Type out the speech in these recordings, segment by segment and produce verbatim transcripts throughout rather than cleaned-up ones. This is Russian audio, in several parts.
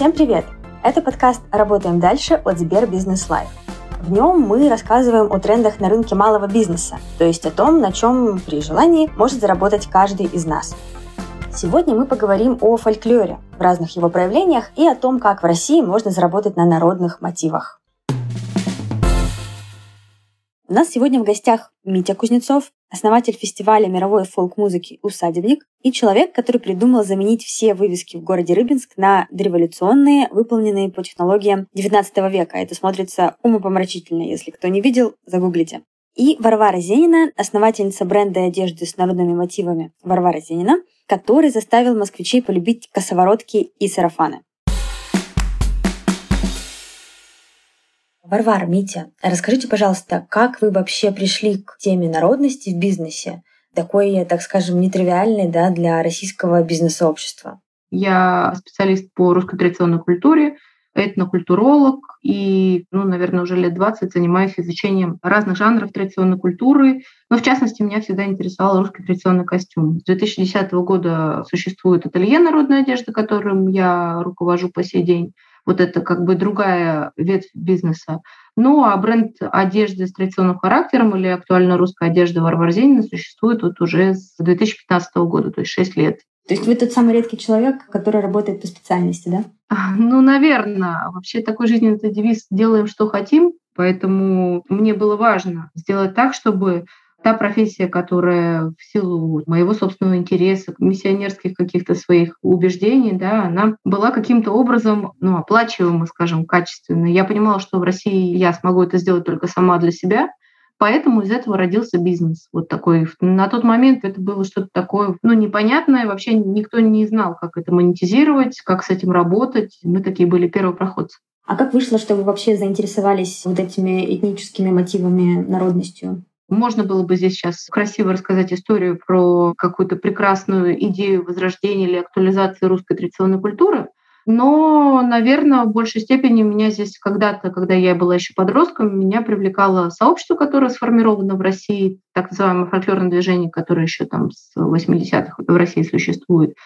Всем привет! Это подкаст «Работаем дальше» от Сбер Бизнес Лайф. В нем мы рассказываем о трендах на рынке малого бизнеса, то есть о том, на чем при желании может заработать каждый из нас. Сегодня мы поговорим о фольклоре, в разных его проявлениях и о том, как в России можно заработать на народных мотивах. У нас сегодня в гостях Митя Кузнецов, основатель фестиваля мировой фолк-музыки «Усадебник» и человек, который придумал заменить все вывески в городе Рыбинск на дореволюционные, выполненные по технологиям девятнадцатого века. Это смотрится умопомрачительно, если кто не видел, загуглите. И Варвара Зенина, основательница бренда одежды с народными мотивами «Варвара Зенина», который заставил москвичей полюбить косоворотки и сарафаны. Варвара, Митя, расскажите, пожалуйста, как вы вообще пришли к теме народности в бизнесе, такой, так скажем, нетривиальной, да, для российского бизнес-сообщества? Я специалист по русской традиционной культуре, этнокультуролог и, ну, наверное, уже лет двадцать занимаюсь изучением разных жанров традиционной культуры. Но, в частности, меня всегда интересовал русский традиционный костюм. С две тысячи десятого года существует ателье «Народная одежда», которым я руковожу по сей день. Вот это как бы другая ветвь бизнеса. Ну, а бренд одежды с традиционным характером или актуально русская одежда Варвара Зенина существует вот уже с две тысячи пятнадцатого года, то есть шесть лет. То есть вы тот самый редкий человек, который работает по специальности, да? Ну, наверное. Вообще такой жизненный девиз «делаем, что хотим». Поэтому мне было важно сделать так, чтобы та профессия, которая в силу моего собственного интереса, миссионерских каких-то своих убеждений, да, она была каким-то образом, ну, оплачиваема, скажем, качественно. Я понимала, что в России я смогу это сделать только сама для себя, поэтому из этого родился бизнес. Вот такой. На тот момент это было что-то такое, ну, непонятное. Вообще никто не знал, как это монетизировать, как с этим работать. Мы такие были первопроходцы. А как вышло, что вы вообще заинтересовались вот этими этническими мотивами, народностью? Можно было бы здесь сейчас красиво рассказать историю про какую-то прекрасную идею возрождения или актуализации русской традиционной культуры, но, наверное, в большей степени меня здесь когда-то, когда я была еще подростком, меня привлекало сообщество, которое сформировано в России, так называемое фольклорное движение, которое еще там с восьмидесятых в России существует.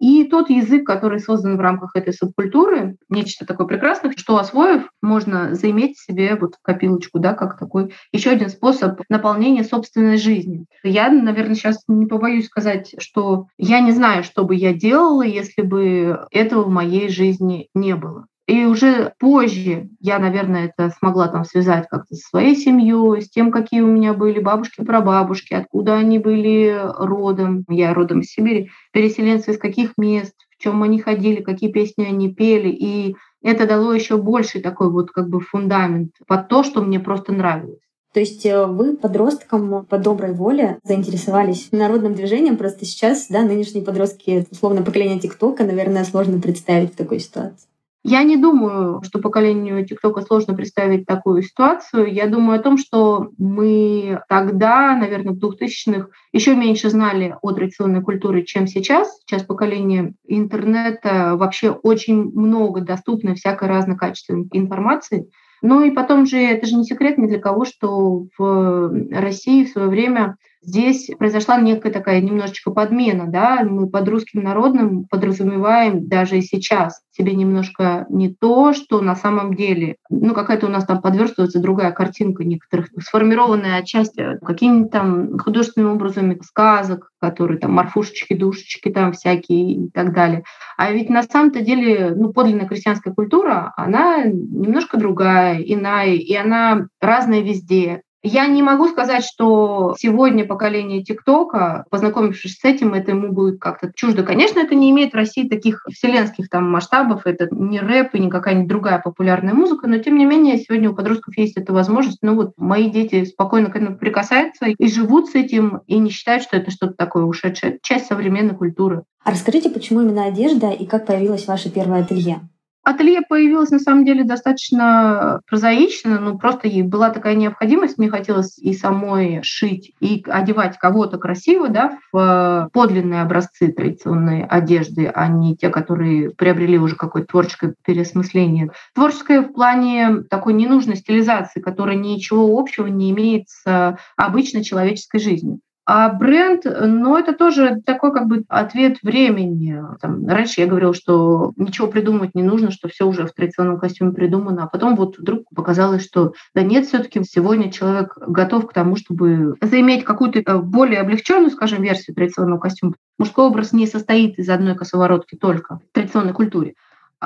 И тот язык, который создан в рамках этой субкультуры, нечто такое прекрасное, что, освоив, можно заиметь себе вот копилочку, да, как такой еще один способ наполнения собственной жизни. Я, наверное, сейчас не побоюсь сказать, что я не знаю, что бы я делала, если бы этого в моей жизни не было. И уже позже я, наверное, это смогла там связать как-то со своей семьей, с тем, какие у меня были бабушки, прабабушки, откуда они были родом. Я родом из Сибири. Переселенцы из каких мест, в чем они ходили, какие песни они пели. И это дало еще больший такой вот как бы фундамент под то, что мне просто нравилось. То есть вы подросткам по доброй воле заинтересовались народным движением, просто сейчас, да, нынешние подростки, условно, поколение ТикТока, наверное, сложно представить в такой ситуации. Я не думаю, что поколению ТикТока сложно представить такую ситуацию. Я думаю о том, что мы тогда, наверное, в двухтысячных еще меньше знали о традиционной культуре, чем сейчас. Сейчас поколение интернета, вообще очень много доступной всякой разнокачественной информации. Ну и потом же, это же не секрет ни для кого, что в России в свое время здесь произошла некая такая немножечко подмена, да, мы под русским народным подразумеваем даже и сейчас себе немножко не то, что на самом деле, ну, какая-то у нас там подверстывается другая картинка некоторых, сформированная отчасти какими-то там художественными образами сказок, которые там морфушечки, душечки там всякие и так далее. А ведь на самом-то деле, ну, подлинная крестьянская культура, она немножко другая, иная, и она разная везде. Я не могу сказать, что сегодня поколение ТикТока, познакомившись с этим, это ему будет как-то чуждо. Конечно, это не имеет в России таких вселенских там масштабов, это не рэп и не какая-нибудь другая популярная музыка, но тем не менее сегодня у подростков есть эта возможность. Ну вот мои дети спокойно к этому прикасаются и живут с этим, и не считают, что это что-то такое ушедшее, часть современной культуры. А расскажите, почему именно одежда и как появилось ваше первое ателье? Ателье появилось, на самом деле, достаточно прозаично, но просто ей была такая необходимость, мне хотелось и самой шить, и одевать кого-то красиво, да, в подлинные образцы традиционной одежды, а не те, которые приобрели уже какое-то творческое переосмысление. Творческое в плане такой ненужной стилизации, которая ничего общего не имеет с обычной человеческой жизнью. А бренд, ну, это тоже такой как бы ответ времени. Там, раньше я говорила, что ничего придумывать не нужно, что все уже в традиционном костюме придумано. А потом вот вдруг показалось, что да нет, все-таки сегодня человек готов к тому, чтобы заиметь какую-то более облегченную, скажем, версию традиционного костюма. Мужской образ не состоит из одной косоворотки только в традиционной культуре.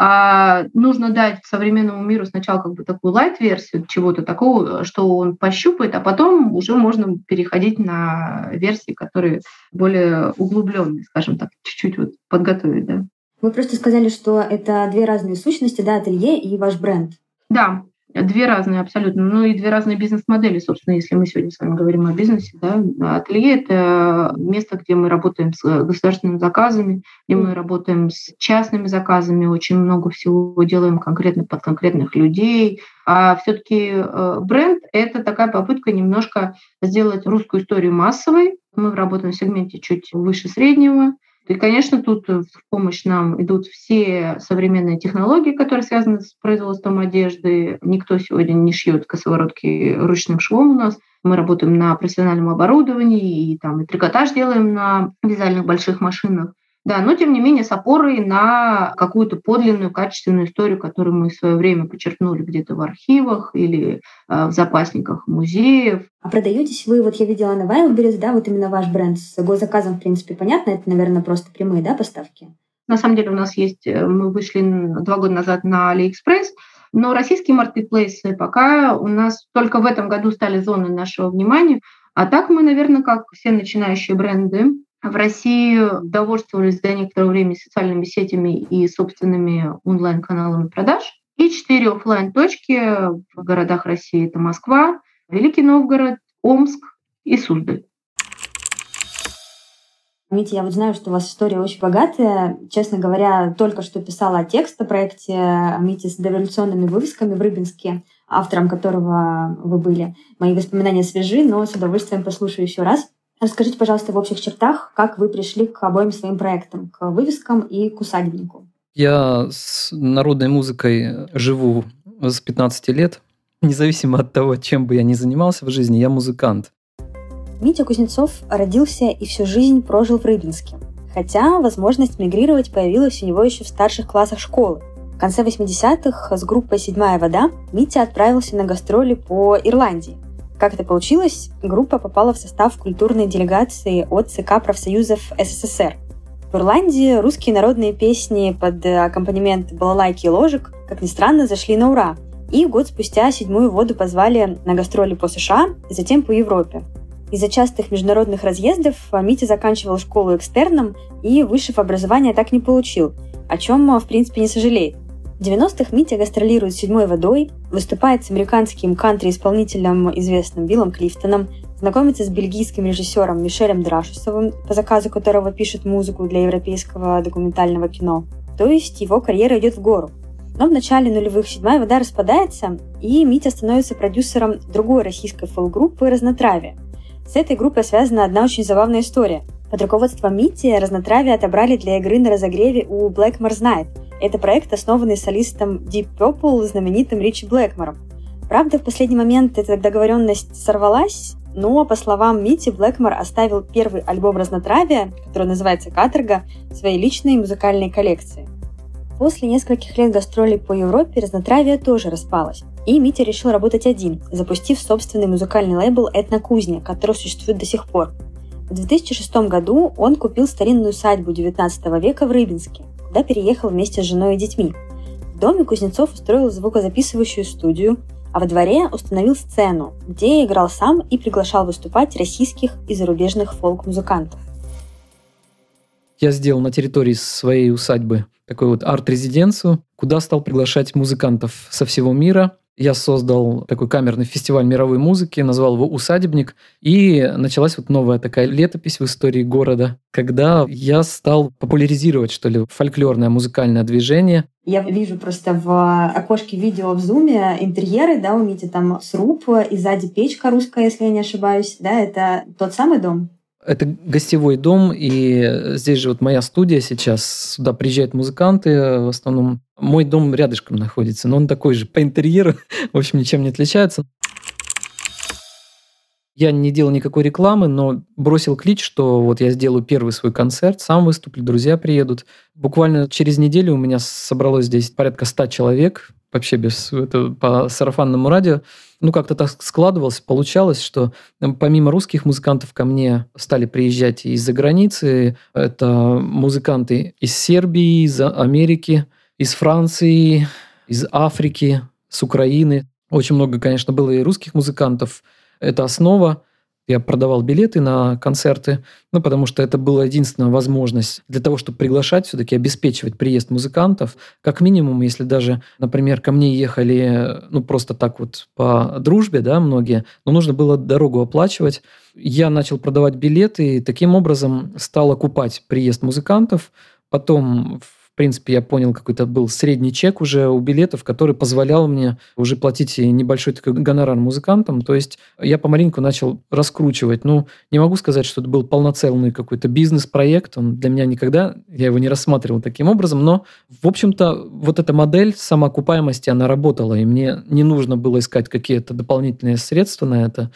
А нужно дать современному миру сначала как бы такую лайт-версию чего-то такого, что он пощупает, а потом уже можно переходить на версии, которые более углубленные, скажем так, чуть-чуть вот подготовить, да. Вы просто сказали, что это две разные сущности, да, ателье и ваш бренд. Да, две разные абсолютно. Ну и две разные бизнес-модели, собственно, если мы сегодня с вами говорим о бизнесе, да. Ателье — это место, где мы работаем с государственными заказами, где мы работаем с частными заказами, очень много всего делаем конкретно под конкретных людей. А все-таки бренд — это такая попытка немножко сделать русскую историю массовой. Мы работаем в сегменте чуть выше среднего. И, конечно, тут в помощь нам идут все современные технологии, которые связаны с производством одежды. Никто сегодня не шьет косоворотки ручным швом у нас. Мы работаем на профессиональном оборудовании, и там и трикотаж делаем на вязальных больших машинах. Да, но, тем не менее, с опорой на какую-то подлинную, качественную историю, которую мы в свое время почерпнули где-то в архивах или э, в запасниках музеев. А продаетесь вы, вот я видела на Wildberries, да, вот именно ваш бренд с госзаказом, в принципе, понятно, это, наверное, просто прямые, да, поставки? На самом деле у нас есть, мы вышли два года назад на AliExpress, но российские маркетплейсы пока у нас только в этом году стали зоной нашего внимания, а так мы, наверное, как все начинающие бренды, в России довольствовались до некоторого времени социальными сетями и собственными онлайн-каналами продаж. И четыре офлайн-точки в городах России — это Москва, Великий Новгород, Омск и Суздаль. Митя, я вот знаю, что у вас история очень богатая. Честно говоря, только что писала текст о проекте Мити с дореволюционными вывесками в Рыбинске, автором которого вы были. Мои воспоминания свежи, но с удовольствием послушаю еще раз. Расскажите, пожалуйста, в общих чертах, как вы пришли к обоим своим проектам, к вывескам и к усадебнику. Я с народной музыкой живу с пятнадцати лет. Независимо от того, чем бы я ни занимался в жизни, я музыкант. Митя Кузнецов родился и всю жизнь прожил в Рыбинске. Хотя возможность мигрировать появилась у него еще в старших классах школы. В конце восьмидесятых с группой «Седьмая вода» Митя отправился на гастроли по Ирландии. Как это получилось, группа попала в состав культурной делегации от ЦК профсоюзов СССР. В Ирландии русские народные песни под аккомпанемент балалайки и ложек, как ни странно, зашли на ура. И год спустя «Седьмую воду» позвали на гастроли по США, затем по Европе. Из-за частых международных разъездов Митя заканчивал школу экстерном и высшего образования так не получил, о чем, в принципе, не сожалеет. В девяностых Митя гастролирует с «Седьмой водой», выступает с американским кантри-исполнителем, известным Биллом Клифтоном, знакомится с бельгийским режиссером Мишелем Драшусовым, по заказу которого пишет музыку для европейского документального кино. То есть его карьера идет в гору. Но в начале нулевых «Седьмая вода» распадается, и Митя становится продюсером другой российской фолк-группы «Разнотравие». С этой группой связана одна очень забавная история. Под руководством Мити «Разнотравие» отобрали для игры на разогреве у Black Mars Night. Это проект, основанный солистом Deep Purple, знаменитым Ричи Блэкмором. Правда, в последний момент эта договоренность сорвалась, но, по словам Мити, Блэкмор оставил первый альбом «Разнотравия», который называется «Каторга», в своей личной музыкальной коллекции. После нескольких лет гастролей по Европе «Разнотравие» тоже распалось, и Митя решил работать один, запустив собственный музыкальный лейбл «Этнокузня», который существует до сих пор. В две тысячи шестом году он купил старинную усадьбу девятнадцатого века в Рыбинске, куда переехал вместе с женой и детьми. В доме Кузнецов устроил звукозаписывающую студию, а во дворе установил сцену, где играл сам и приглашал выступать российских и зарубежных фолк-музыкантов. Я сделал на территории своей усадьбы такую вот арт-резиденцию, куда стал приглашать музыкантов со всего мира. Я создал такой камерный фестиваль мировой музыки, назвал его «Усадебник», и началась вот новая такая летопись в истории города, когда я стал популяризировать, что ли, фольклорное музыкальное движение. Я вижу просто в окошке видео в зуме интерьеры, да, у Мити там сруб, и сзади печка русская, если я не ошибаюсь, да, это тот самый дом? Это гостевой дом, и здесь же вот моя студия сейчас, сюда приезжают музыканты в основном. Мой дом рядышком находится, но он такой же по интерьеру, в общем, ничем не отличается. Я не делал никакой рекламы, но бросил клич, что вот я сделаю первый свой концерт, сам выступлю, друзья приедут. Буквально через неделю у меня собралось здесь порядка ста человек, вообще без, это по сарафанному радио. Ну, как-то так складывалось, получалось, что помимо русских музыкантов ко мне стали приезжать из-за границы. Это музыканты из Сербии, из Америки, из Франции, из Африки, с Украины. Очень много, конечно, было и русских музыкантов. Это основа. Я продавал билеты на концерты, ну, потому что это была единственная возможность для того, чтобы приглашать, все-таки обеспечивать приезд музыкантов. Как минимум, если даже, например, ко мне ехали, ну, просто так вот по дружбе, да, многие, но нужно было дорогу оплачивать. Я начал продавать билеты, и таким образом стал окупать приезд музыкантов. Потом, в принципе, я понял, какой-то был средний чек уже у билетов, который позволял мне уже платить небольшой такой гонорар музыкантам. То есть я помаленьку начал раскручивать. Ну, не могу сказать, что это был полноценный какой-то бизнес-проект. Он для меня никогда, я его не рассматривал таким образом. Но, в общем-то, вот эта модель самоокупаемости, она работала. И мне не нужно было искать какие-то дополнительные средства на это.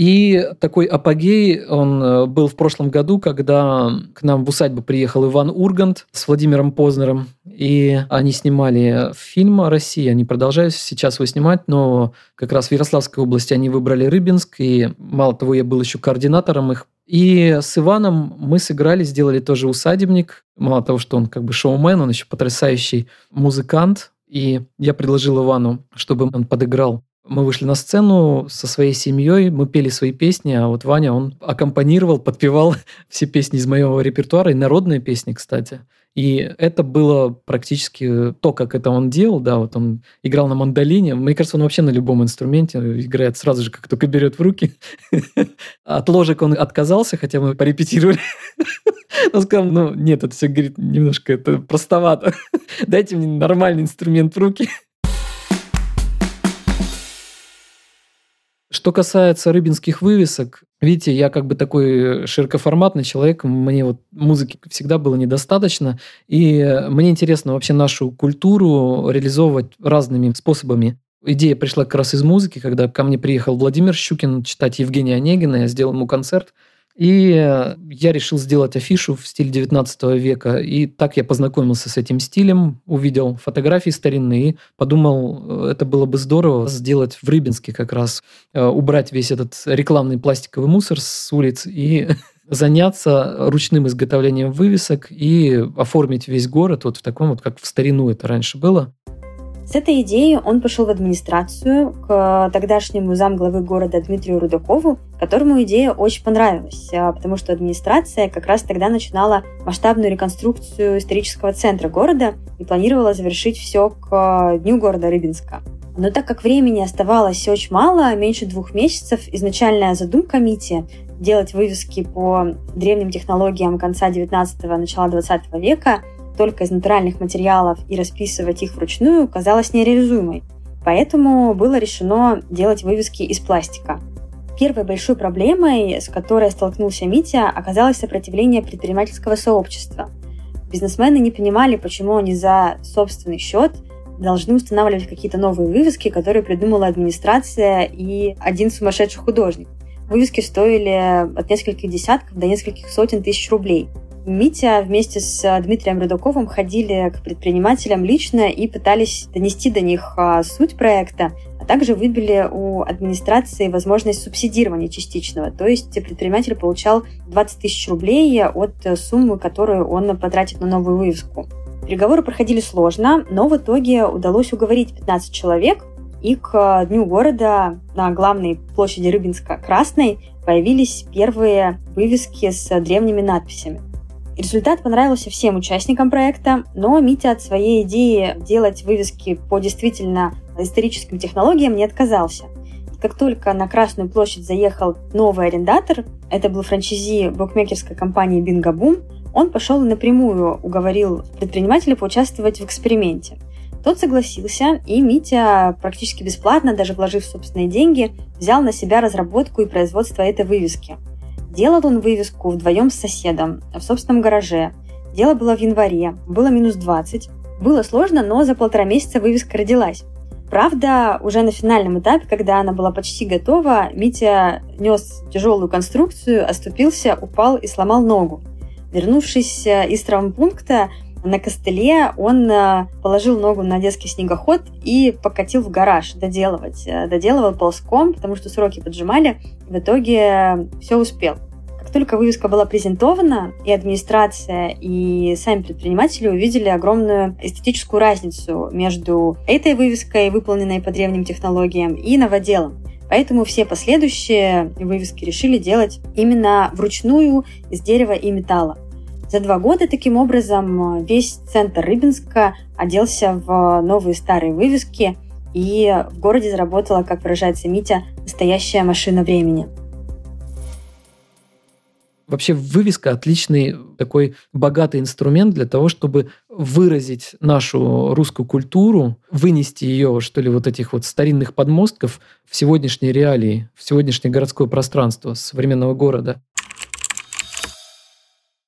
И такой апогей, он был в прошлом году, когда к нам в усадьбу приехал Иван Ургант с Владимиром Познером, и они снимали фильм о России, они продолжают сейчас его снимать, но как раз в Ярославской области они выбрали Рыбинск, и мало того, я был еще координатором их. И с Иваном мы сыграли, сделали тоже «Усадебник». Мало того, что он как бы шоумен, он еще потрясающий музыкант, и я предложил Ивану, чтобы он подыграл. Мы вышли на сцену со своей семьей, мы пели свои песни, а вот Ваня, он аккомпанировал, подпевал все песни из моего репертуара, и народные песни, кстати. И это было практически то, как это он делал, да, вот он играл на мандолине, мне кажется, он вообще на любом инструменте играет сразу же, как только берет в руки. От ложек он отказался, хотя мы порепетировали. Он сказал, ну нет, это все, говорит, немножко это простовато, дайте мне нормальный инструмент в руки. Что касается рыбинских вывесок, видите, я как бы такой широкоформатный человек, мне вот музыки всегда было недостаточно, и мне интересно вообще нашу культуру реализовывать разными способами. Идея пришла как раз из музыки, когда ко мне приехал Владимир Щукин читать Евгения Онегина, я сделал ему концерт, и я решил сделать афишу в стиле девятнадцатого века, и так я познакомился с этим стилем, увидел фотографии старинные, подумал, это было бы здорово сделать в Рыбинске как раз, убрать весь этот рекламный пластиковый мусор с улиц и заняться ручным изготовлением вывесок и оформить весь город вот в таком вот, как в старину это раньше было. С этой идеей он пошел в администрацию к тогдашнему замглавы города Дмитрию Рудакову, которому идея очень понравилась, потому что администрация как раз тогда начинала масштабную реконструкцию исторического центра города и планировала завершить все к Дню города Рыбинска. Но так как времени оставалось очень мало, меньше двух месяцев, изначальная задумка Мити делать вывески по древним технологиям конца девятнадцатого, начала двадцатого века только из натуральных материалов и расписывать их вручную казалось нереализуемой, поэтому было решено делать вывески из пластика. Первой большой проблемой, с которой столкнулся Митя, оказалось сопротивление предпринимательского сообщества. Бизнесмены не понимали, почему они за собственный счет должны устанавливать какие-то новые вывески, которые придумала администрация и один сумасшедший художник. Вывески стоили от нескольких десятков до нескольких сотен тысяч рублей. Митя вместе с Дмитрием Рудаковым ходили к предпринимателям лично и пытались донести до них суть проекта, а также выбили у администрации возможность субсидирования частичного, то есть предприниматель получал двадцать тысяч рублей от суммы, которую он потратит на новую вывеску. Переговоры проходили сложно, но в итоге удалось уговорить пятнадцать человек, и к Дню города на главной площади Рыбинска Красной появились первые вывески с древними надписями. Результат понравился всем участникам проекта, но Митя от своей идеи делать вывески по действительно историческим технологиям не отказался. Как только на Красную площадь заехал новый арендатор, это был франчайзи букмекерской компании Bingo Boom, он пошел и напрямую уговорил предпринимателя поучаствовать в эксперименте. Тот согласился, и Митя практически бесплатно, даже вложив собственные деньги, взял на себя разработку и производство этой вывески. Делал он вывеску вдвоем с соседом, в собственном гараже. Дело было в январе, было минус двадцать. Было сложно, но за полтора месяца вывеска родилась. Правда, уже на финальном этапе, когда она была почти готова, Митя нес тяжелую конструкцию, оступился, упал и сломал ногу. Вернувшись из травмпункта, на костыле он положил ногу на детский снегоход и покатил в гараж доделывать. Доделывал ползком, потому что сроки поджимали. В итоге все успел. Как только вывеска была презентована, и администрация, и сами предприниматели увидели огромную эстетическую разницу между этой вывеской, выполненной по древним технологиям, и новоделом. Поэтому все последующие вывески решили делать именно вручную, из дерева и металла. За два года таким образом весь центр Рыбинска оделся в новые старые вывески, и в городе заработала, как выражается Митя, настоящая машина времени. Вообще вывеска – отличный такой богатый инструмент для того, чтобы выразить нашу русскую культуру, вынести ее, что ли, вот этих вот старинных подмостков в сегодняшние реалии, в сегодняшнее городское пространство современного города.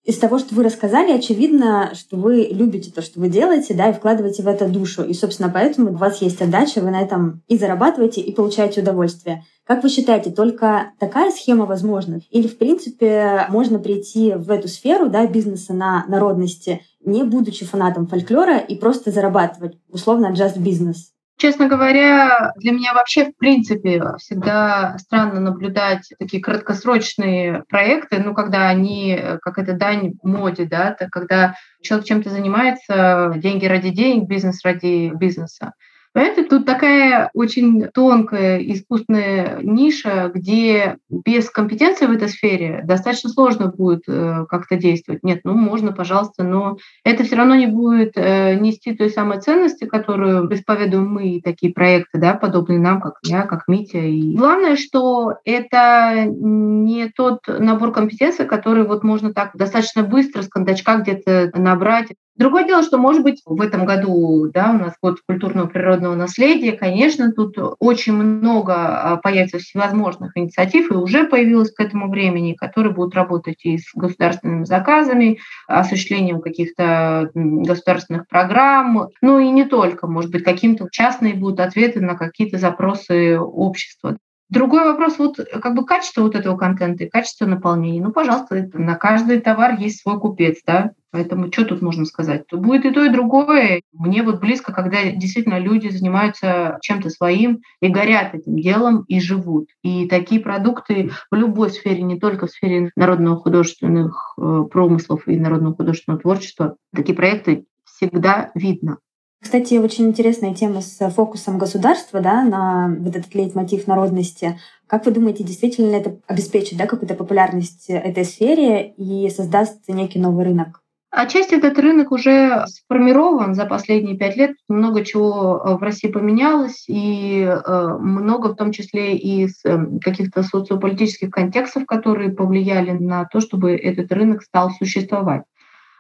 Из того, что вы рассказали, очевидно, что вы любите то, что вы делаете, да, и вкладываете в это душу. И, собственно, поэтому у вас есть отдача, вы на этом и зарабатываете, и получаете удовольствие. Как вы считаете, только такая схема возможна? Или, в принципе, можно прийти в эту сферу, да, бизнеса на народности, не будучи фанатом фольклора, и просто зарабатывать, условно, just business? Честно говоря, для меня вообще, в принципе, всегда странно наблюдать такие краткосрочные проекты, ну, когда они, как это дань моде, да, когда человек чем-то занимается, деньги ради денег, бизнес ради бизнеса. Поэтому тут такая очень тонкая искусственная ниша, где без компетенции в этой сфере достаточно сложно будет как-то действовать. Нет, ну можно, пожалуйста, но это все равно не будет нести той самой ценности, которую исповедуем мы, и такие проекты, да, подобные нам, как я, как Митя. И главное, что это не тот набор компетенций, который вот можно так достаточно быстро с кондачка где-то набрать. Другое дело, что, может быть, в этом году, да, у нас год культурного природного наследия, конечно, тут очень много появится всевозможных инициатив, и уже появилось к этому времени, которые будут работать и с государственными заказами, осуществлением каких-то государственных программ, ну и не только, может быть, каким-то частные будут ответы на какие-то запросы общества. Другой вопрос, вот как бы качество вот этого контента и качество наполнения. Ну, пожалуйста, на каждый товар есть свой купец, да, поэтому что тут можно сказать? То будет и то, и другое. Мне вот близко, когда действительно люди занимаются чем-то своим и горят этим делом, и живут. И такие продукты в любой сфере, не только в сфере народно-художественных промыслов и народно-художественного творчества, такие проекты всегда видно. Кстати, очень интересная тема с фокусом государства, да, на вот этот лейтмотив народности. Как вы думаете, действительно это обеспечит, да, какую-то популярность этой сфере и создаст некий новый рынок? Отчасти этот рынок уже сформирован за последние пять лет. Много чего в России поменялось, и много в том числе из каких-то социополитических контекстов, которые повлияли на то, чтобы этот рынок стал существовать.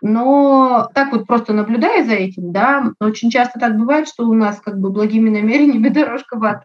Но так вот просто наблюдая за этим, да, очень часто так бывает, что у нас как бы благими намерениями дорожка в ад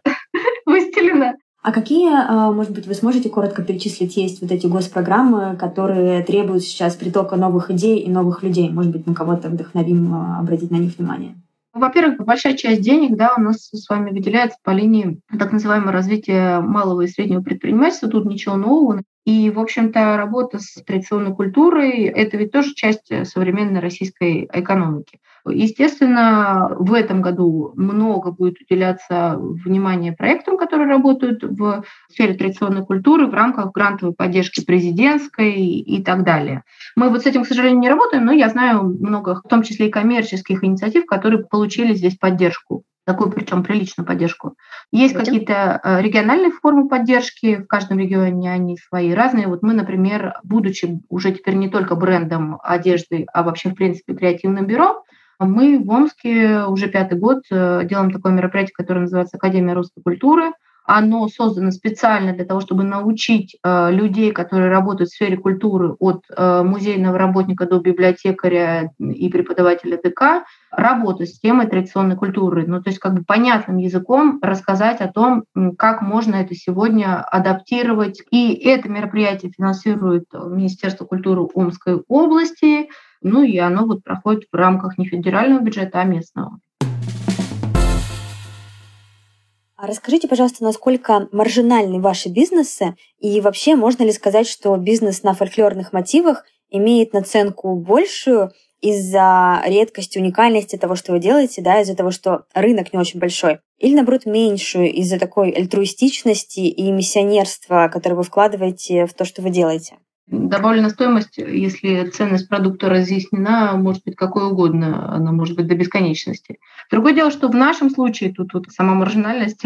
выстелена. А какие, может быть, вы сможете коротко перечислить, есть вот эти госпрограммы, которые требуют сейчас притока новых идей и новых людей? Может быть, мы кого-то вдохновим обратить на них внимание? Во-первых, большая часть денег, да, у нас с вами выделяется по линии так называемого развития малого и среднего предпринимательства. Тут ничего нового. И, в общем-то, работа с традиционной культурой – это ведь тоже часть современной российской экономики. Естественно, в этом году много будет уделяться внимания проектам, которые работают в сфере традиционной культуры в рамках грантовой поддержки президентской и так далее. Мы вот с этим, к сожалению, не работаем, но я знаю много, в том числе и коммерческих инициатив, которые получили здесь поддержку. Такую, причем приличную поддержку. Есть Видим. какие-то региональные формы поддержки, в каждом регионе они свои разные. Вот мы, например, будучи уже теперь не только брендом одежды, а вообще, в принципе, креативным бюро, мы в Омске уже пятый год делаем такое мероприятие, которое называется «Академия русской культуры». Оно создано специально для того, чтобы научить людей, которые работают в сфере культуры, от музейного работника до библиотекаря и преподавателя ДК, работать с темой традиционной культуры. Ну, то есть как бы понятным языком рассказать о том, как можно это сегодня адаптировать. И это мероприятие финансирует Министерство культуры Омской области, ну и оно вот проходит в рамках не федерального бюджета, а местного. Расскажите, пожалуйста, насколько маржинальны ваши бизнесы и вообще можно ли сказать, что бизнес на фольклорных мотивах имеет наценку большую из-за редкости, уникальности того, что вы делаете, да, из-за того, что рынок не очень большой, или, наоборот, меньшую из-за такой альтруистичности и миссионерства, которое вы вкладываете в то, что вы делаете? Добавленная стоимость, если ценность продукта разъяснена, может быть какой угодно, она может быть до бесконечности. Другое дело, что в нашем случае тут, тут сама маржинальность,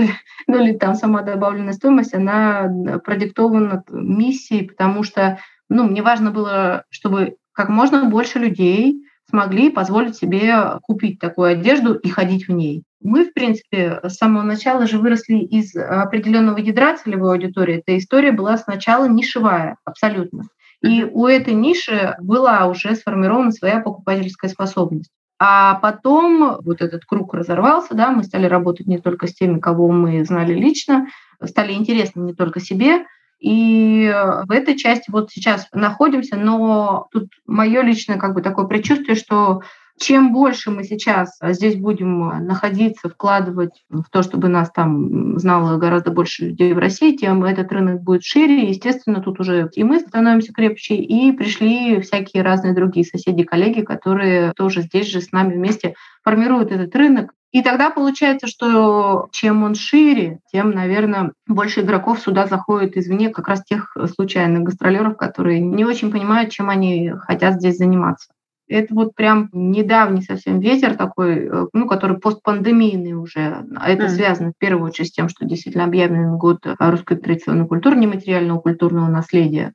ну или там сама добавленная стоимость, она продиктована миссией, потому что ну, мне важно было, чтобы как можно больше людей смогли позволить себе купить такую одежду и ходить в ней. Мы, в принципе, с самого начала же выросли из определенного ядра целевой аудитории. Эта история была сначала нишевая, абсолютно. И у этой ниши была уже сформирована своя покупательская способность. А потом вот этот круг разорвался, да, мы стали работать не только с теми, кого мы знали лично, стали интересны не только себе. И в этой части вот сейчас находимся, но тут мое личное как бы такое предчувствие, что чем больше мы сейчас здесь будем находиться, вкладывать в то, чтобы нас там знало гораздо больше людей в России, тем этот рынок будет шире. Естественно, тут уже и мы становимся крепче, и пришли всякие разные другие соседи, коллеги, которые тоже здесь же с нами вместе формируют этот рынок. И тогда получается, что чем он шире, тем, наверное, больше игроков сюда заходит извне, как раз тех случайных гастролеров, которые не очень понимают, чем они хотят здесь заниматься. Это вот прям недавний совсем ветер такой, ну, который постпандемийный уже. Это mm. связано в первую очередь с тем, что действительно объявлен год русской традиционной культуры, нематериального культурного наследия.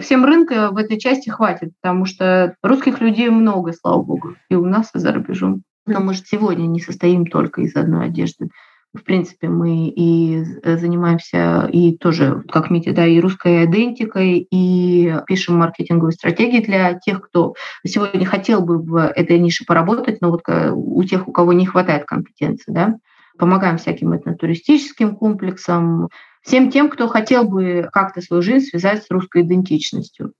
Всем рынка в этой части хватит, потому что русских людей много, слава богу, и у нас, и за рубежом. Но мы же сегодня не состоим только из одной одежды. В принципе, мы и занимаемся, и тоже, как Митя, да, и русской идентикой, и пишем маркетинговые стратегии для тех, кто сегодня хотел бы в этой нише поработать, но вот у тех, у кого не хватает компетенции, да. Помогаем всяким этнотуристическим комплексам, всем тем, кто хотел бы как-то свою жизнь связать с русской идентичностью.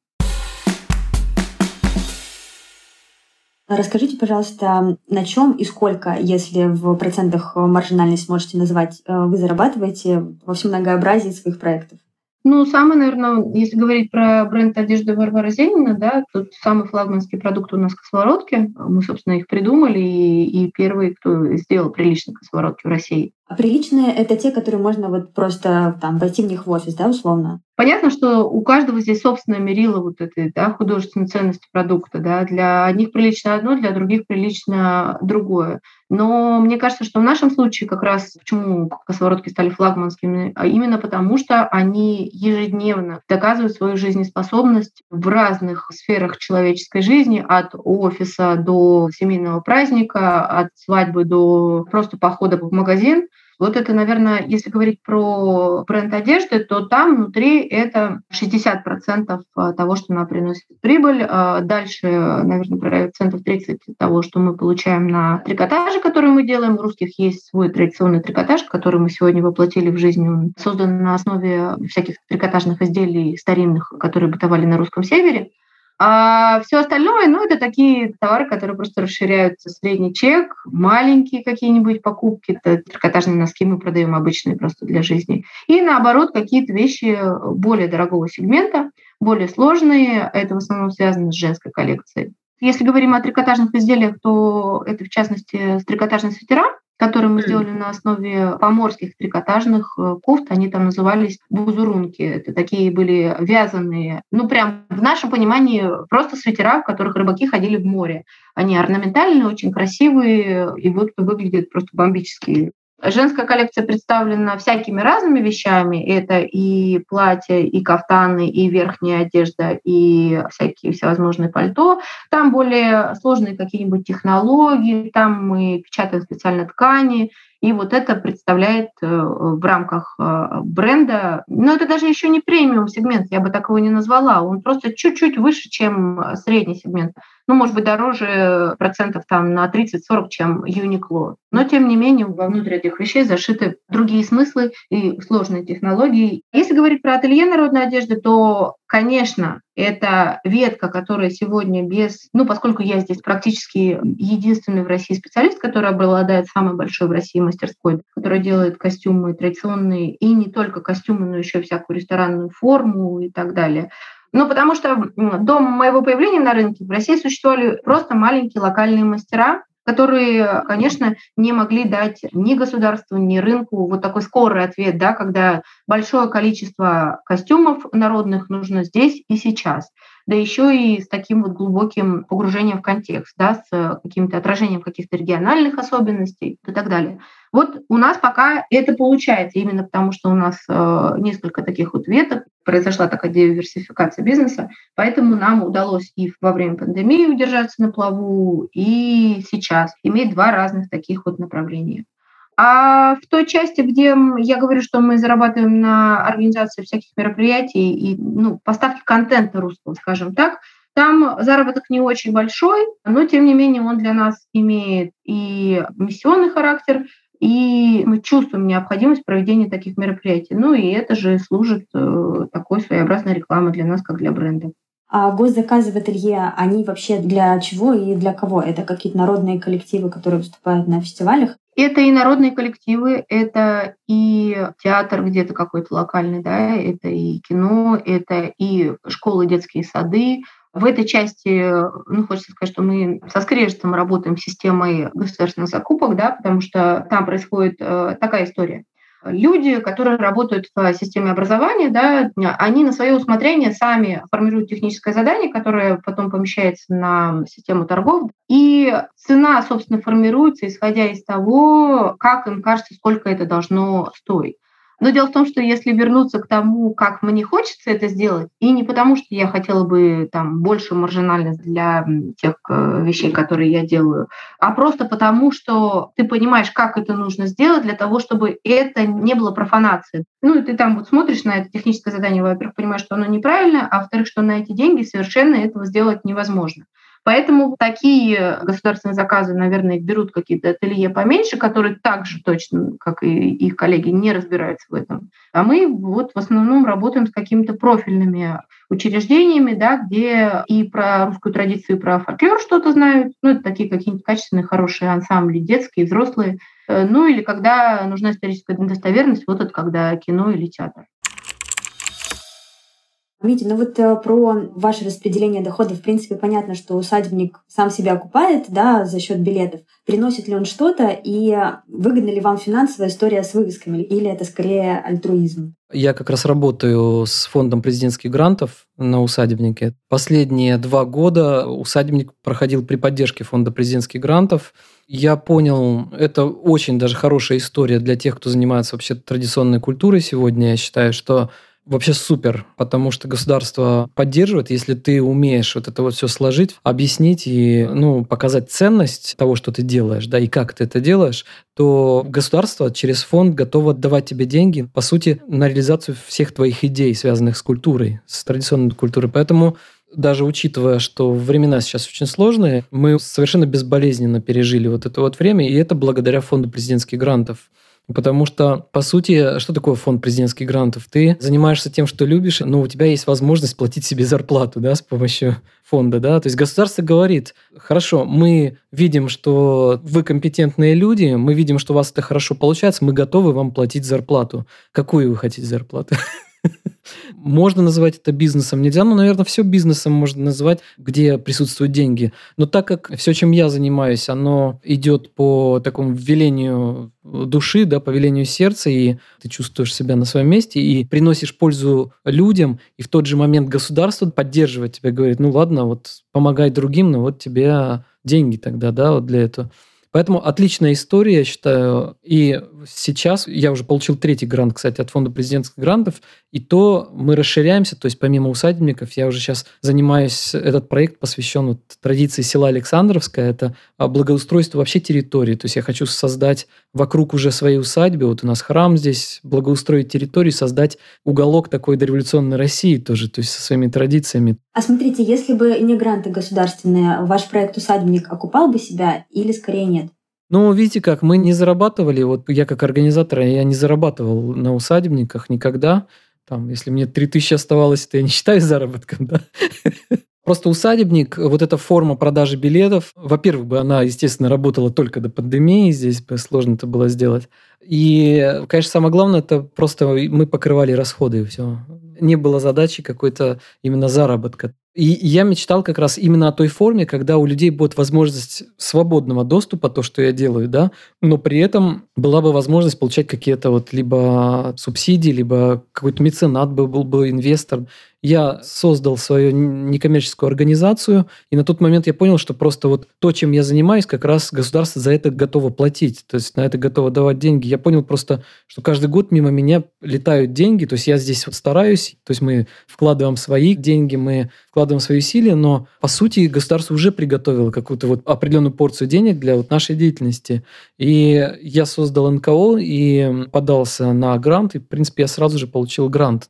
Расскажите, пожалуйста, на чем и сколько, если в процентах маржинальность можете назвать, вы зарабатываете во всем многообразии своих проектов? Ну, самое, наверное, если говорить про бренд одежды Варвара Зенина, да, тут самый флагманский продукт у нас косоворотки. Мы, собственно, их придумали и, и первые, кто сделал приличные косоворотки в России. А приличные — это те, которые можно вот просто там пойти в них в офис, да, условно? Понятно, что у каждого здесь собственное мерило вот этой, да, художественной ценности продукта, да, для одних прилично одно, для других прилично другое. Но мне кажется, что в нашем случае как раз почему косоворотки стали флагманскими, а именно потому, что они ежедневно доказывают свою жизнеспособность в разных сферах человеческой жизни, от офиса до семейного праздника, от свадьбы до просто похода в магазин. Вот это, наверное, если говорить про бренд одежды, то там внутри это шестьдесят процентов того, что она приносит прибыль. Дальше, наверное, процентов тридцать того, что мы получаем на трикотаже, который мы делаем. У русских есть свой традиционный трикотаж, который мы сегодня воплотили в жизнь. Он создан на основе всяких трикотажных изделий старинных, которые бытовали на русском севере. А все остальное, ну, это такие товары, которые просто расширяются. Средний чек, маленькие какие-нибудь покупки, это трикотажные носки мы продаем обычные просто для жизни. И наоборот, какие-то вещи более дорогого сегмента, более сложные, это в основном связано с женской коллекцией. Если говорим о трикотажных изделиях, то это, в частности, трикотажные свитера, которые мы сделали на основе поморских трикотажных кофт. Они там назывались бузурунки. Это такие были вязаные, ну, прям в нашем понимании просто свитера, в которых рыбаки ходили в море. Они орнаментальные, очень красивые, и вот выглядят просто бомбически. Женская коллекция представлена всякими разными вещами. Это и платья, и кафтаны, и верхняя одежда, и всякие всевозможные пальто. Там более сложные какие-нибудь технологии, там мы печатаем специально ткани. И вот это представляет в рамках бренда, но это даже еще не премиум сегмент, я бы так его не назвала, он просто чуть-чуть выше, чем средний сегмент, ну, может быть, дороже процентов там на тридцать-сорок, чем Uniqlo. Но, тем не менее, вовнутрь этих вещей зашиты другие смыслы и сложные технологии. Если говорить про ателье народной одежды, то, конечно, это ветка, которая сегодня без... Ну, поскольку я здесь практически единственный в России специалист, который обладает самой большой в России мастерской, которая делает костюмы традиционные, и не только костюмы, но еще всякую ресторанную форму и так далее. Ну, потому что до моего появления на рынке в России существовали просто маленькие локальные мастера, которые, конечно, не могли дать ни государству, ни рынку вот такой скорый ответ, да, когда большое количество костюмов народных нужно здесь и сейчас. Да еще и с таким вот глубоким погружением в контекст, да, с каким-то отражением каких-то региональных особенностей и так далее. Вот у нас пока это получается, именно потому что у нас э, несколько таких вот веток, произошла такая диверсификация бизнеса, поэтому нам удалось и во время пандемии удержаться на плаву, и сейчас иметь два разных таких вот направления. А в той части, где я говорю, что мы зарабатываем на организации всяких мероприятий и ну, поставки контента русского, скажем так, там заработок не очень большой, но, тем не менее, он для нас имеет и миссионный характер, и мы чувствуем необходимость проведения таких мероприятий. Ну и это же служит такой своеобразной рекламой для нас, как для бренда. А госзаказы в ателье, они вообще для чего и для кого? Это какие-то народные коллективы, которые выступают на фестивалях? Это и народные коллективы, это и театр где-то какой-то локальный, да, это и кино, это и школы, детские сады. В этой части, ну, хочется сказать, что мы со скрежетом работаем с системой государственных закупок, да, потому что там происходит э, такая история. Люди, которые работают в системе образования, да, они на свое усмотрение сами формируют техническое задание, которое потом помещается на систему торгов. И цена, собственно, формируется, исходя из того, как им кажется, сколько это должно стоить. Но дело в том, что если вернуться к тому, как мне хочется это сделать, и не потому, что я хотела бы там, больше маржинальность для тех вещей, которые я делаю, а просто потому, что ты понимаешь, как это нужно сделать для того, чтобы это не было профанацией. Ну и ты там вот смотришь на это техническое задание, во-первых, понимаешь, что оно неправильно, а во-вторых, что на эти деньги совершенно этого сделать невозможно. Поэтому такие государственные заказы, наверное, берут какие-то ателье поменьше, которые также точно, как и их коллеги, не разбираются в этом. А мы вот в основном работаем с какими-то профильными учреждениями, да, где и про русскую традицию, и про фольклор что-то знают. Ну, это такие какие-нибудь качественные, хорошие ансамбли, детские, взрослые. Ну, или когда нужна историческая достоверность, вот это когда кино или театр. Митя, ну вот э, про ваше распределение доходов, в принципе, понятно, что усадебник сам себя окупает, да, за счет билетов. Приносит ли он что-то и выгодна ли вам финансовая история с вывесками? Или это скорее альтруизм? Я как раз работаю с фондом президентских грантов на усадебнике. Последние два года усадебник проходил при поддержке фонда президентских грантов. Я понял, это очень даже хорошая история для тех, кто занимается вообще традиционной культурой сегодня. Я считаю, что вообще супер, потому что государство поддерживает, если ты умеешь вот это вот все сложить, объяснить и, ну, показать ценность того, что ты делаешь, да, и как ты это делаешь, то государство через фонд готово давать тебе деньги, по сути, на реализацию всех твоих идей, связанных с культурой, с традиционной культурой. Поэтому даже учитывая, что времена сейчас очень сложные, мы совершенно безболезненно пережили вот это вот время, и это благодаря фонду президентских грантов. Потому что, по сути, что такое фонд президентских грантов? Ты занимаешься тем, что любишь, но у тебя есть возможность платить себе зарплату, да, с помощью фонда. Да? То есть государство говорит, хорошо, мы видим, что вы компетентные люди, мы видим, что у вас это хорошо получается, мы готовы вам платить зарплату. Какую вы хотите зарплату? Можно называть это бизнесом, нельзя, но, наверное, все бизнесом можно назвать, где присутствуют деньги. Но так как все, чем я занимаюсь, оно идет по такому велению души, да, по велению сердца, и ты чувствуешь себя на своем месте, и приносишь пользу людям, и в тот же момент государство поддерживает тебя, говорит, ну ладно, вот помогай другим, но вот тебе деньги тогда, да, вот для этого. Поэтому отличная история, я считаю. И сейчас я уже получил третий грант, кстати, от фонда президентских грантов. И то мы расширяемся, то есть помимо усадебников, я уже сейчас занимаюсь, этот проект посвящен вот традиции села Александровская, это благоустройство вообще территории. То есть я хочу создать вокруг уже своей усадьбы, вот у нас храм здесь, благоустроить территорию, создать уголок такой дореволюционной России тоже, то есть со своими традициями. А смотрите, если бы не гранты государственные, ваш проект «Усадебник» окупал бы себя или скорее нет? Ну, видите как, мы не зарабатывали, вот я как организатор, я не зарабатывал на усадебниках никогда. Там, если мне три тысячи оставалось, это я не считаю заработком, да? Просто усадебник, вот эта форма продажи билетов, во-первых, бы она, естественно, работала только до пандемии, здесь бы сложно это было сделать. И, конечно, самое главное, это просто мы покрывали расходы, и все. Не было задачи какой-то именно заработка. И я мечтал как раз именно о той форме, когда у людей будет возможность свободного доступа, то, что я делаю, да, но при этом была бы возможность получать какие-то вот либо субсидии, либо какой-то меценат был, был бы инвестор. Я создал свою некоммерческую организацию, и на тот момент я понял, что просто вот то, чем я занимаюсь, как раз государство за это готово платить, то есть на это готово давать деньги. Я понял просто, что каждый год мимо меня летают деньги, то есть я здесь вот стараюсь, то есть мы вкладываем свои деньги, мы вкладываем свои усилия, но по сути государство уже приготовило какую-то вот определенную порцию денег для вот нашей деятельности. И я создал эн ка о и подался на грант, и в принципе я сразу же получил грант.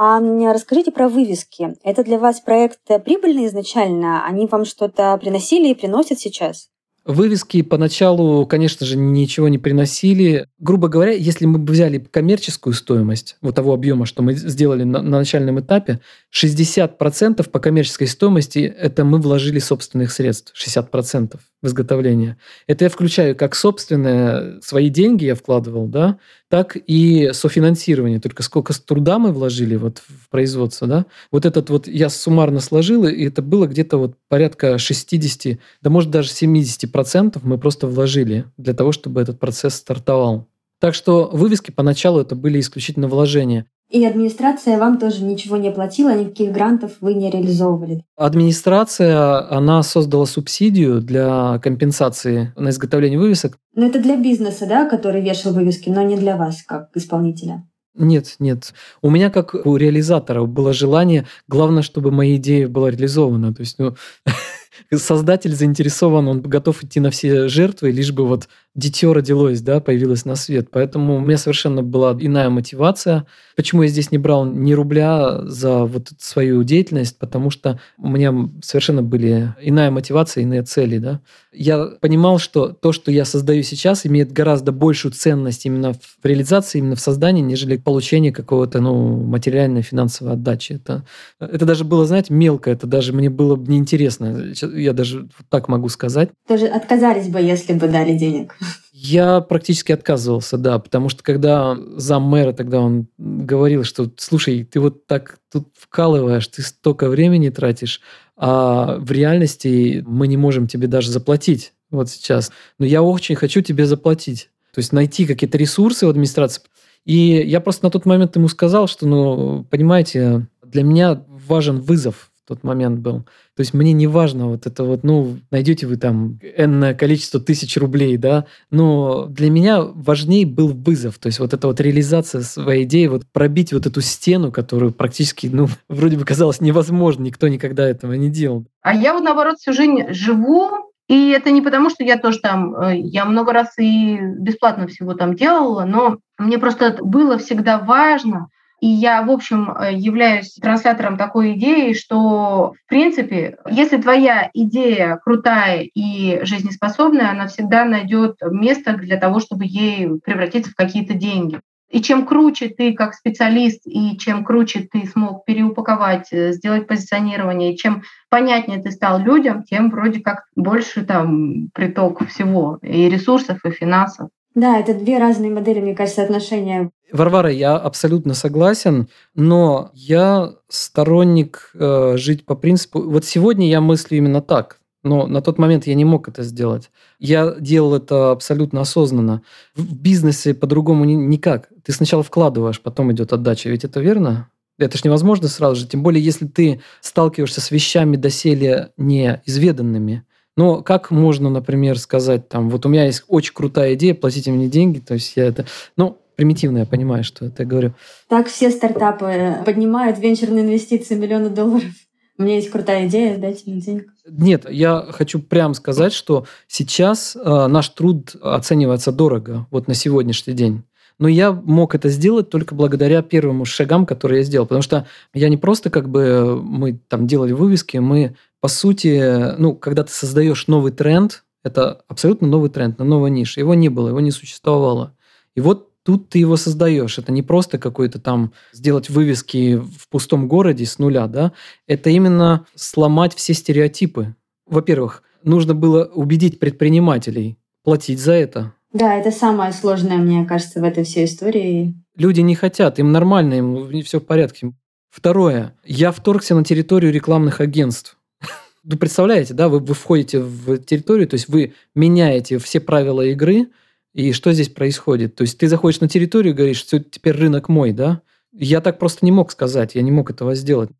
А расскажите про вывески. Это для вас проект прибыльный изначально? Они вам что-то приносили и приносят сейчас? Вывески поначалу, конечно же, ничего не приносили. Грубо говоря, если мы бы взяли коммерческую стоимость вот того объема, что мы сделали на, на начальном этапе, шестьдесят процентов по коммерческой стоимости это мы вложили собственных средств, шестьдесят процентов в изготовление. Это я включаю как собственные свои деньги я вкладывал, да, так и софинансирование, только сколько труда мы вложили вот в производство. Да. Вот этот вот я суммарно сложил, и это было где-то вот порядка шестьдесят, да может даже семьдесят процентов мы просто вложили для того, чтобы этот процесс стартовал. Так что вывески поначалу это были исключительно вложения. И администрация вам тоже ничего не платила, никаких грантов вы не реализовывали? Администрация, она создала субсидию для компенсации на изготовление вывесок. Но это для бизнеса, да, который вешал вывески, но не для вас, как исполнителя? Нет, нет. У меня, как у реализатора, было желание, главное, чтобы моя идея была реализована. То есть, ну... Создатель заинтересован, он готов идти на все жертвы, лишь бы вот дитё родилось, да, появилось на свет. Поэтому у меня совершенно была иная мотивация. Почему я здесь не брал ни рубля за вот свою деятельность? Потому что у меня совершенно были иная мотивация, иные цели, да. Я понимал, что то, что я создаю сейчас, имеет гораздо большую ценность именно в реализации, именно в создании, нежели получение какого-то, ну, материальной, финансовой отдачи. Это, это даже было, знаете, мелко, это даже мне было бы неинтересно. Я даже так могу сказать. Тоже отказались бы, если бы дали денег. Я практически отказывался, да, потому что когда заммэра тогда он говорил, что, слушай, ты вот так тут вкалываешь, ты столько времени тратишь, а в реальности мы не можем тебе даже заплатить вот сейчас. Но я очень хочу тебе заплатить. То есть найти какие-то ресурсы в администрации. И я просто на тот момент ему сказал, что, ну, понимаете, для меня важен вызов. Тот момент был. То есть мне не важно вот это вот, ну, найдете вы там энное количество тысяч рублей, да, но для меня важнее был вызов, то есть вот эта вот реализация своей идеи, вот пробить вот эту стену, которую практически, ну, вроде бы казалось невозможно, никто никогда этого не делал. А я вот, наоборот, всю жизнь живу, и это не потому, что я тоже там, я много раз и бесплатно всего там делала, но мне просто было всегда важно. И я, в общем, являюсь транслятором такой идеи, что, в принципе, если твоя идея крутая и жизнеспособная, она всегда найдет место для того, чтобы ей превратиться в какие-то деньги. И чем круче ты как специалист, и чем круче ты смог переупаковать, сделать позиционирование, и чем понятнее ты стал людям, тем вроде как больше там приток всего и ресурсов, и финансов. Да, это две разные модели, мне кажется, отношения. Варвара, я абсолютно согласен, но я сторонник э, жить по принципу... Вот сегодня я мыслю именно так, но на тот момент я не мог это сделать. Я делал это абсолютно осознанно. В бизнесе по-другому ни, никак. Ты сначала вкладываешь, потом идет отдача. Ведь это верно? Это ж невозможно сразу же. Тем более, если ты сталкиваешься с вещами доселе неизведанными. Но как можно, например, сказать, там, вот у меня есть очень крутая идея, платите мне деньги, то есть я это... Ну, примитивно я понимаю, что это я говорю. Так все стартапы поднимают венчурные инвестиции миллионы долларов. У меня есть крутая идея, дайте мне денег. Нет, я хочу прямо сказать, что сейчас э, наш труд оценивается дорого, вот на сегодняшний день. Но я мог это сделать только благодаря первым шагам, которые я сделал. Потому что я не просто как бы... Мы там делали вывески, мы, по сути... Ну, когда ты создаешь новый тренд, это абсолютно новый тренд на новой нише. Его не было, его не существовало. И вот тут ты его создаешь. Это не просто какой-то там сделать вывески в пустом городе с нуля, да? Это именно сломать все стереотипы. Во-первых, нужно было убедить предпринимателей платить за это. Да, это самое сложное, мне кажется, в этой всей истории. Люди не хотят, им нормально, им все в порядке. Второе, я вторгся на территорию рекламных агентств. Вы представляете, да, вы, вы входите в территорию, то есть вы меняете все правила игры, и что здесь происходит? То есть ты заходишь на территорию и говоришь, что теперь рынок мой, да? Я так просто не мог сказать, я не мог этого сделать.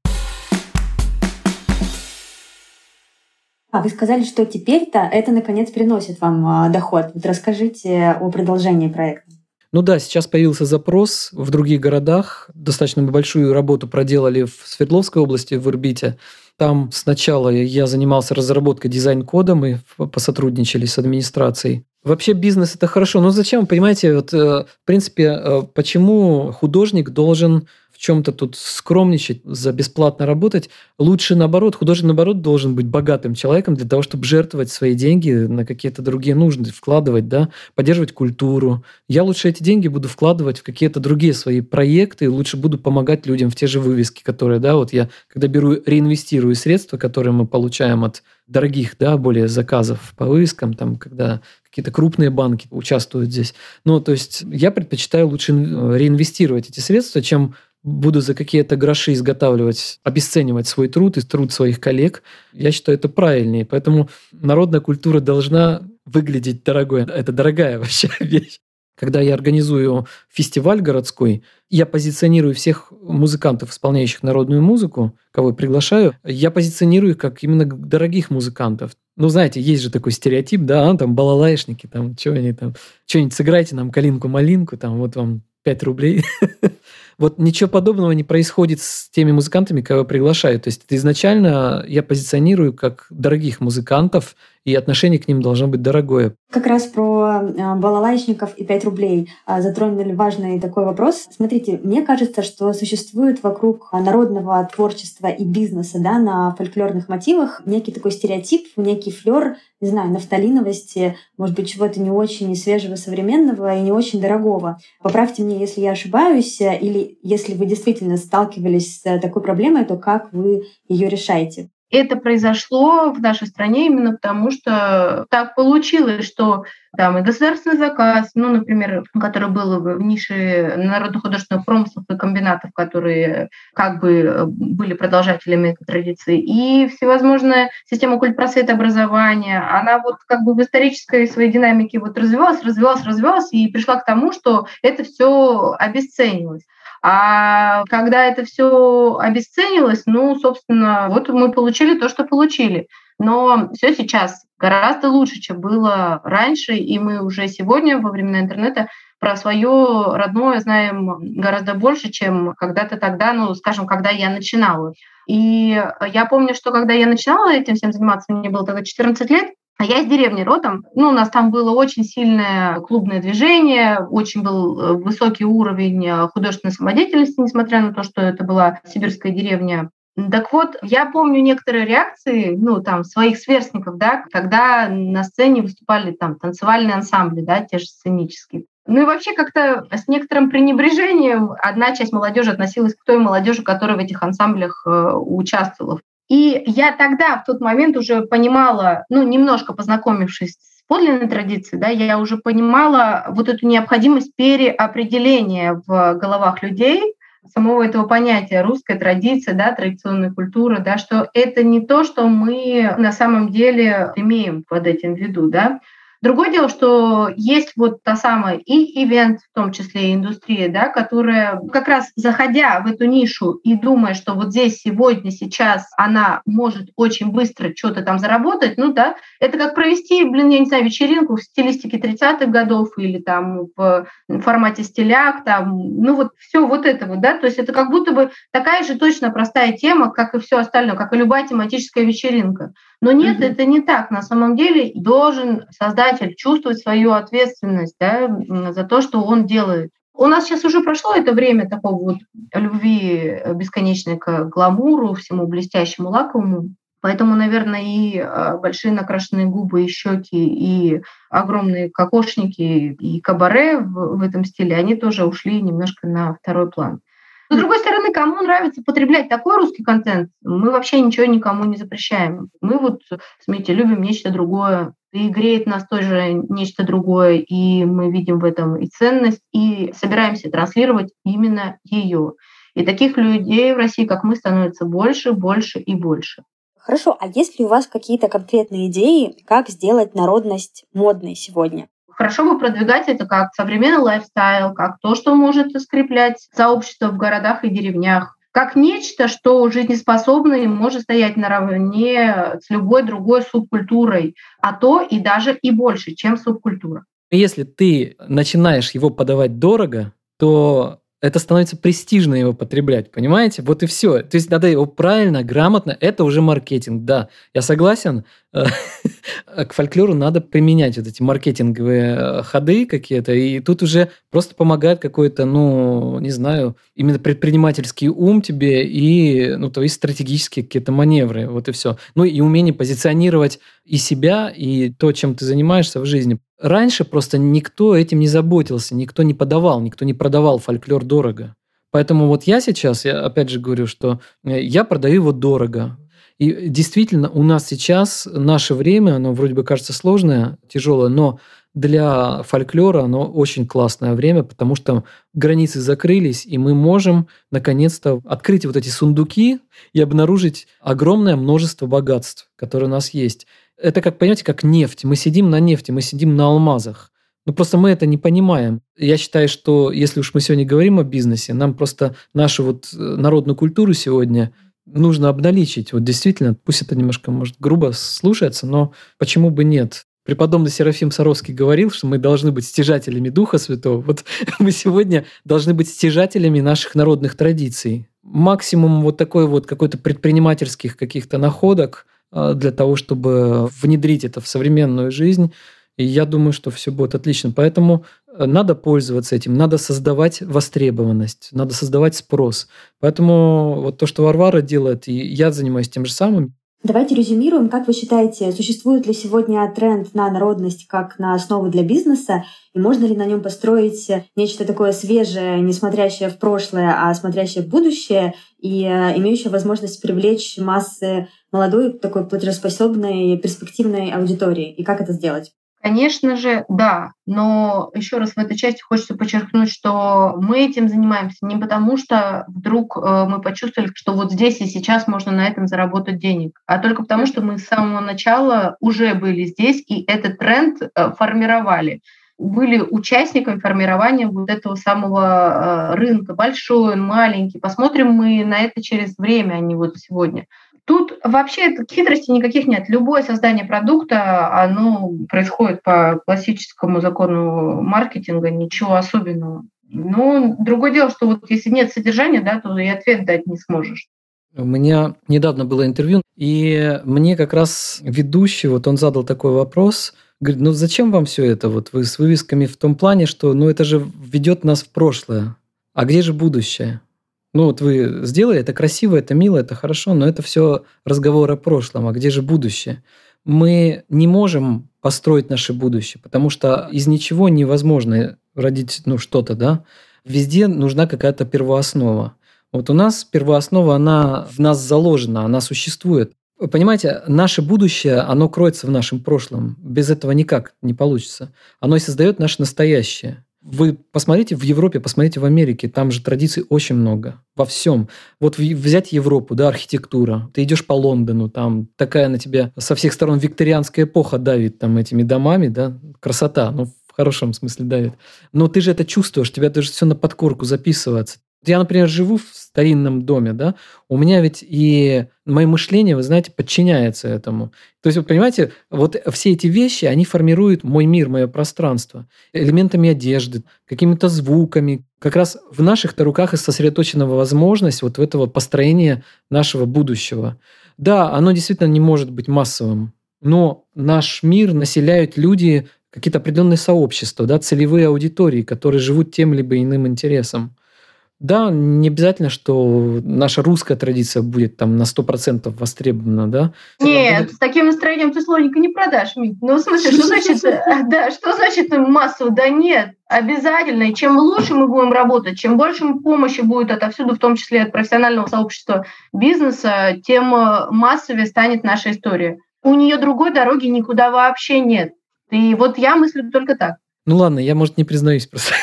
А вы сказали, что теперь-то это, наконец, приносит вам доход. Вот расскажите о продолжении проекта. Ну да, сейчас появился запрос в других городах. Достаточно большую работу проделали в Свердловской области, в Ирбите. Там сначала я занимался разработкой дизайн-кода, мы посотрудничали с администрацией. Вообще бизнес – это хорошо, но зачем, понимаете, вот, в принципе, почему художник должен... в чем-то тут скромничать, за бесплатно работать. Лучше наоборот, художник наоборот должен быть богатым человеком для того, чтобы жертвовать свои деньги на какие-то другие нужды, вкладывать, да, поддерживать культуру. Я лучше эти деньги буду вкладывать в какие-то другие свои проекты, лучше буду помогать людям в те же вывески, которые, да, вот я, когда беру, реинвестирую средства, которые мы получаем от дорогих, да, более заказов по вывескам, там, когда какие-то крупные банки участвуют здесь. Ну, то есть я предпочитаю лучше реинвестировать эти средства, чем буду за какие-то гроши изготавливать, обесценивать свой труд и труд своих коллег. Я считаю, это правильнее. Поэтому народная культура должна выглядеть дорогой. Это дорогая вообще вещь. Когда я организую фестиваль городской, я позиционирую всех музыкантов, исполняющих народную музыку, кого я приглашаю, я позиционирую их как именно дорогих музыкантов. Ну, знаете, есть же такой стереотип, да, там балалайшники, там, что они там, что-нибудь сыграйте нам «Калинку-малинку», там, вот вам пять рублей. Вот ничего подобного не происходит с теми музыкантами, кого я приглашаю. То есть это изначально я позиционирую как дорогих музыкантов, и отношение к ним должно быть дорогое. Как раз про балалайщиков и пять рублей затронули важный такой вопрос. Смотрите, мне кажется, что существует вокруг народного творчества и бизнеса, да, на фольклорных мотивах некий такой стереотип, некий флёр, не знаю, нафталиновости, может быть, чего-то не очень свежего, современного и не очень дорогого. Поправьте меня, если я ошибаюсь, или если вы действительно сталкивались с такой проблемой, то как вы ее решаете? Это произошло в нашей стране именно потому, что так получилось, что там и государственный заказ, ну, например, который был в нише народно-художественных промыслов и комбинатов, которые как бы были продолжателями этой традиции, и всевозможная система культпросвета образования, она вот как бы в исторической своей динамике вот развивалась, развивалась, развивалась и пришла к тому, что это все обесценилось. А когда это все обесценилось, ну, собственно, вот мы получили то, что получили. Но все сейчас гораздо лучше, чем было раньше, и мы уже сегодня во времена интернета про свое родное знаем гораздо больше, чем когда-то тогда, ну, скажем, когда я начинала. И я помню, что когда я начинала этим всем заниматься, мне было тогда четырнадцать лет, а я из деревни родом. Ну, у нас там было очень сильное клубное движение, очень был высокий уровень художественной самодеятельности, несмотря на то, что это была сибирская деревня. Так вот, я помню некоторые реакции, ну, там, своих сверстников, да, когда на сцене выступали там танцевальные ансамбли, да, те же сценические. Ну и вообще как-то с некоторым пренебрежением одна часть молодежи относилась к той молодежи, которая в этих ансамблях участвовала. И я тогда, в тот момент, уже понимала, ну, немножко познакомившись с подлинной традицией, да, я уже понимала вот эту необходимость переопределения в головах людей самого этого понятия русская традиция, да, традиционная культура, да, что это не то, что мы на самом деле имеем под этим в виду, да. Другое дело, что есть вот та самая и ивент, в том числе и индустрия, да, которая как раз заходя в эту нишу и думая, что вот здесь сегодня, сейчас она может очень быстро что-то там заработать, ну да, это как провести, блин, я не знаю, вечеринку в стилистике тридцатых годов или там в формате стиляк, там, ну вот все вот это вот, да, то есть это как будто бы такая же точно простая тема, как и все остальное, как и любая тематическая вечеринка. Но нет, mm-hmm. это не так. На самом деле должен создать чувствовать свою ответственность, да, за то, что он делает. У нас сейчас уже прошло это время такого вот любви бесконечной к гламуру, всему блестящему, лаковому. Поэтому, наверное, и большие накрашенные губы, и щеки, и огромные кокошники, и кабаре в, в этом стиле, они тоже ушли немножко на второй план. Но, с другой стороны, кому нравится потреблять такой русский контент, мы вообще ничего никому не запрещаем. Мы вот с Митей любим нечто другое, и греет нас тоже нечто другое, и мы видим в этом и ценность, и собираемся транслировать именно ее. И таких людей в России, как мы, становится больше, больше и больше. Хорошо, а есть ли у вас какие-то конкретные идеи, как сделать народность модной сегодня? Хорошо бы продвигать это как современный лайфстайл, как то, что может скреплять сообщество в городах и деревнях, как нечто, что жизнеспособно и может стоять наравне с любой другой субкультурой, а то и даже и больше, чем субкультура. Если ты начинаешь его подавать дорого, то это становится престижно его потреблять, понимаете? Вот и все. То есть надо его правильно, грамотно. Это уже маркетинг, да. Я согласен. К фольклору надо применять вот эти маркетинговые ходы какие-то. И тут уже просто помогает какой-то, ну, не знаю, именно предпринимательский ум тебе и, ну, то есть стратегические какие-то маневры. Вот и все. Ну, и умение позиционировать и себя, и то, чем ты занимаешься в жизни. Раньше просто никто этим не заботился, никто не подавал, никто не продавал фольклор дорого. Поэтому вот я сейчас, я опять же говорю, что я продаю его дорого. И действительно, у нас сейчас, наше время, оно вроде бы кажется сложное, тяжелое, но для фольклора оно очень классное время, потому что границы закрылись, и мы можем наконец-то открыть вот эти сундуки и обнаружить огромное множество богатств, которые у нас есть. Это, как понимаете, как нефть. Мы сидим на нефти, мы сидим на алмазах. Ну, просто мы это не понимаем. Я считаю, что если уж мы сегодня говорим о бизнесе, нам просто нашу вот народную культуру сегодня нужно обналичить. Вот действительно, пусть это немножко, может, грубо слушается, но почему бы нет? Преподобный Серафим Саровский говорил, что мы должны быть стяжателями Духа Святого. Вот мы сегодня должны быть стяжателями наших народных традиций. Максимум вот такой вот какой-то предпринимательских каких-то находок для того, чтобы внедрить это в современную жизнь. И я думаю, что все будет отлично. Поэтому надо пользоваться этим, надо создавать востребованность, надо создавать спрос. Поэтому вот то, что Варвара делает, и я занимаюсь тем же самым. Давайте резюмируем. Как вы считаете, существует ли сегодня тренд на народность как на основу для бизнеса? И можно ли на нем построить нечто такое свежее, не смотрящее в прошлое, а смотрящее в будущее и имеющее возможность привлечь массы молодой, такой платежеспособной, перспективной аудитории? И как это сделать? Конечно же, да. Но еще раз в этой части хочется подчеркнуть, что мы этим занимаемся не потому, что вдруг мы почувствовали, что вот здесь и сейчас можно на этом заработать денег, а только потому, что мы с самого начала уже были здесь и этот тренд формировали. Были участниками формирования вот этого самого рынка. Большой, маленький. Посмотрим мы на это через время, а не вот сегодня. Тут вообще хитростей никаких нет. Любое создание продукта, оно происходит по классическому закону маркетинга, ничего особенного. Но другое дело, что вот если нет содержания, да, то и ответ дать не сможешь. У меня недавно было интервью, и мне как раз ведущий, вот он задал такой вопрос, говорит, ну зачем вам все это, вот вы с вывесками в том плане, что ну это же ведет нас в прошлое, а где же будущее? Ну вот вы сделали, это красиво, это мило, это хорошо, но это все разговор о прошлом, а где же будущее? Мы не можем построить наше будущее, потому что из ничего невозможно родить ну, что-то, да? Везде нужна какая-то первооснова. Вот у нас первооснова, она в нас заложена, она существует. Вы понимаете, наше будущее, оно кроется в нашем прошлом. Без этого никак не получится. Оно и создает наше настоящее. Вы посмотрите в Европе, посмотрите в Америке, там же традиций очень много, во всем. Вот взять Европу, да, архитектура, ты идешь по Лондону, там такая на тебя со всех сторон викторианская эпоха давит там этими домами, да, красота, ну, в хорошем смысле давит. Но ты же это чувствуешь, тебя даже все на подкорку записывается. Я, например, живу в старинном доме, да, у меня ведь и мое мышление, вы знаете, подчиняется этому. То есть, вы понимаете, вот все эти вещи, они формируют мой мир, мое пространство, элементами одежды, какими-то звуками. Как раз в наших-то руках и сосредоточена возможность вот этого построения нашего будущего. Да, оно действительно не может быть массовым, но наш мир населяют люди какие-то определенные сообщества, да, целевые аудитории, которые живут тем либо иным интересом. Да, не обязательно, что наша русская традиция будет там на сто процентов востребована, да? Нет, будет... с таким настроением ты слоника не продашь, Мить. Ну, в смысле, что значит, да, что значит массу? Да нет, обязательно. И чем лучше мы будем работать, чем больше помощи будет отовсюду, в том числе от профессионального сообщества бизнеса, тем массовее станет наша история. У нее другой дороги никуда вообще нет. И вот я мыслю только так. Ну ладно, я, может, не признаюсь просто.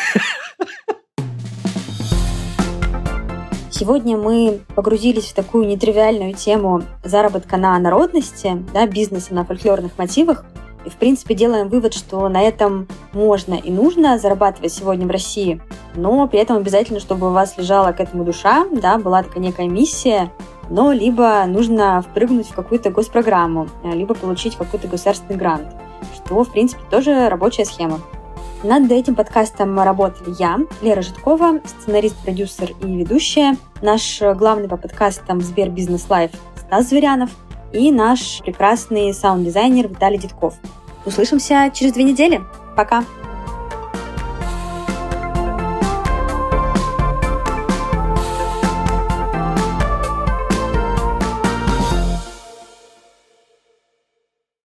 Сегодня мы погрузились в такую нетривиальную тему заработка на народности, да, бизнеса на фольклорных мотивах. И, в принципе, делаем вывод, что на этом можно и нужно зарабатывать сегодня в России, но при этом обязательно, чтобы у вас лежала к этому душа, да, была такая некая миссия, но либо нужно впрыгнуть в какую-то госпрограмму, либо получить какой-то государственный грант, что, в принципе, тоже рабочая схема. Над этим подкастом работали я, Лера Житкова, сценарист, продюсер и ведущая, наш главный по подкастам «Сбер Бизнес Лайф» Стас Зверянов и наш прекрасный саунд-дизайнер Виталий Дедков. Услышимся через две недели. Пока!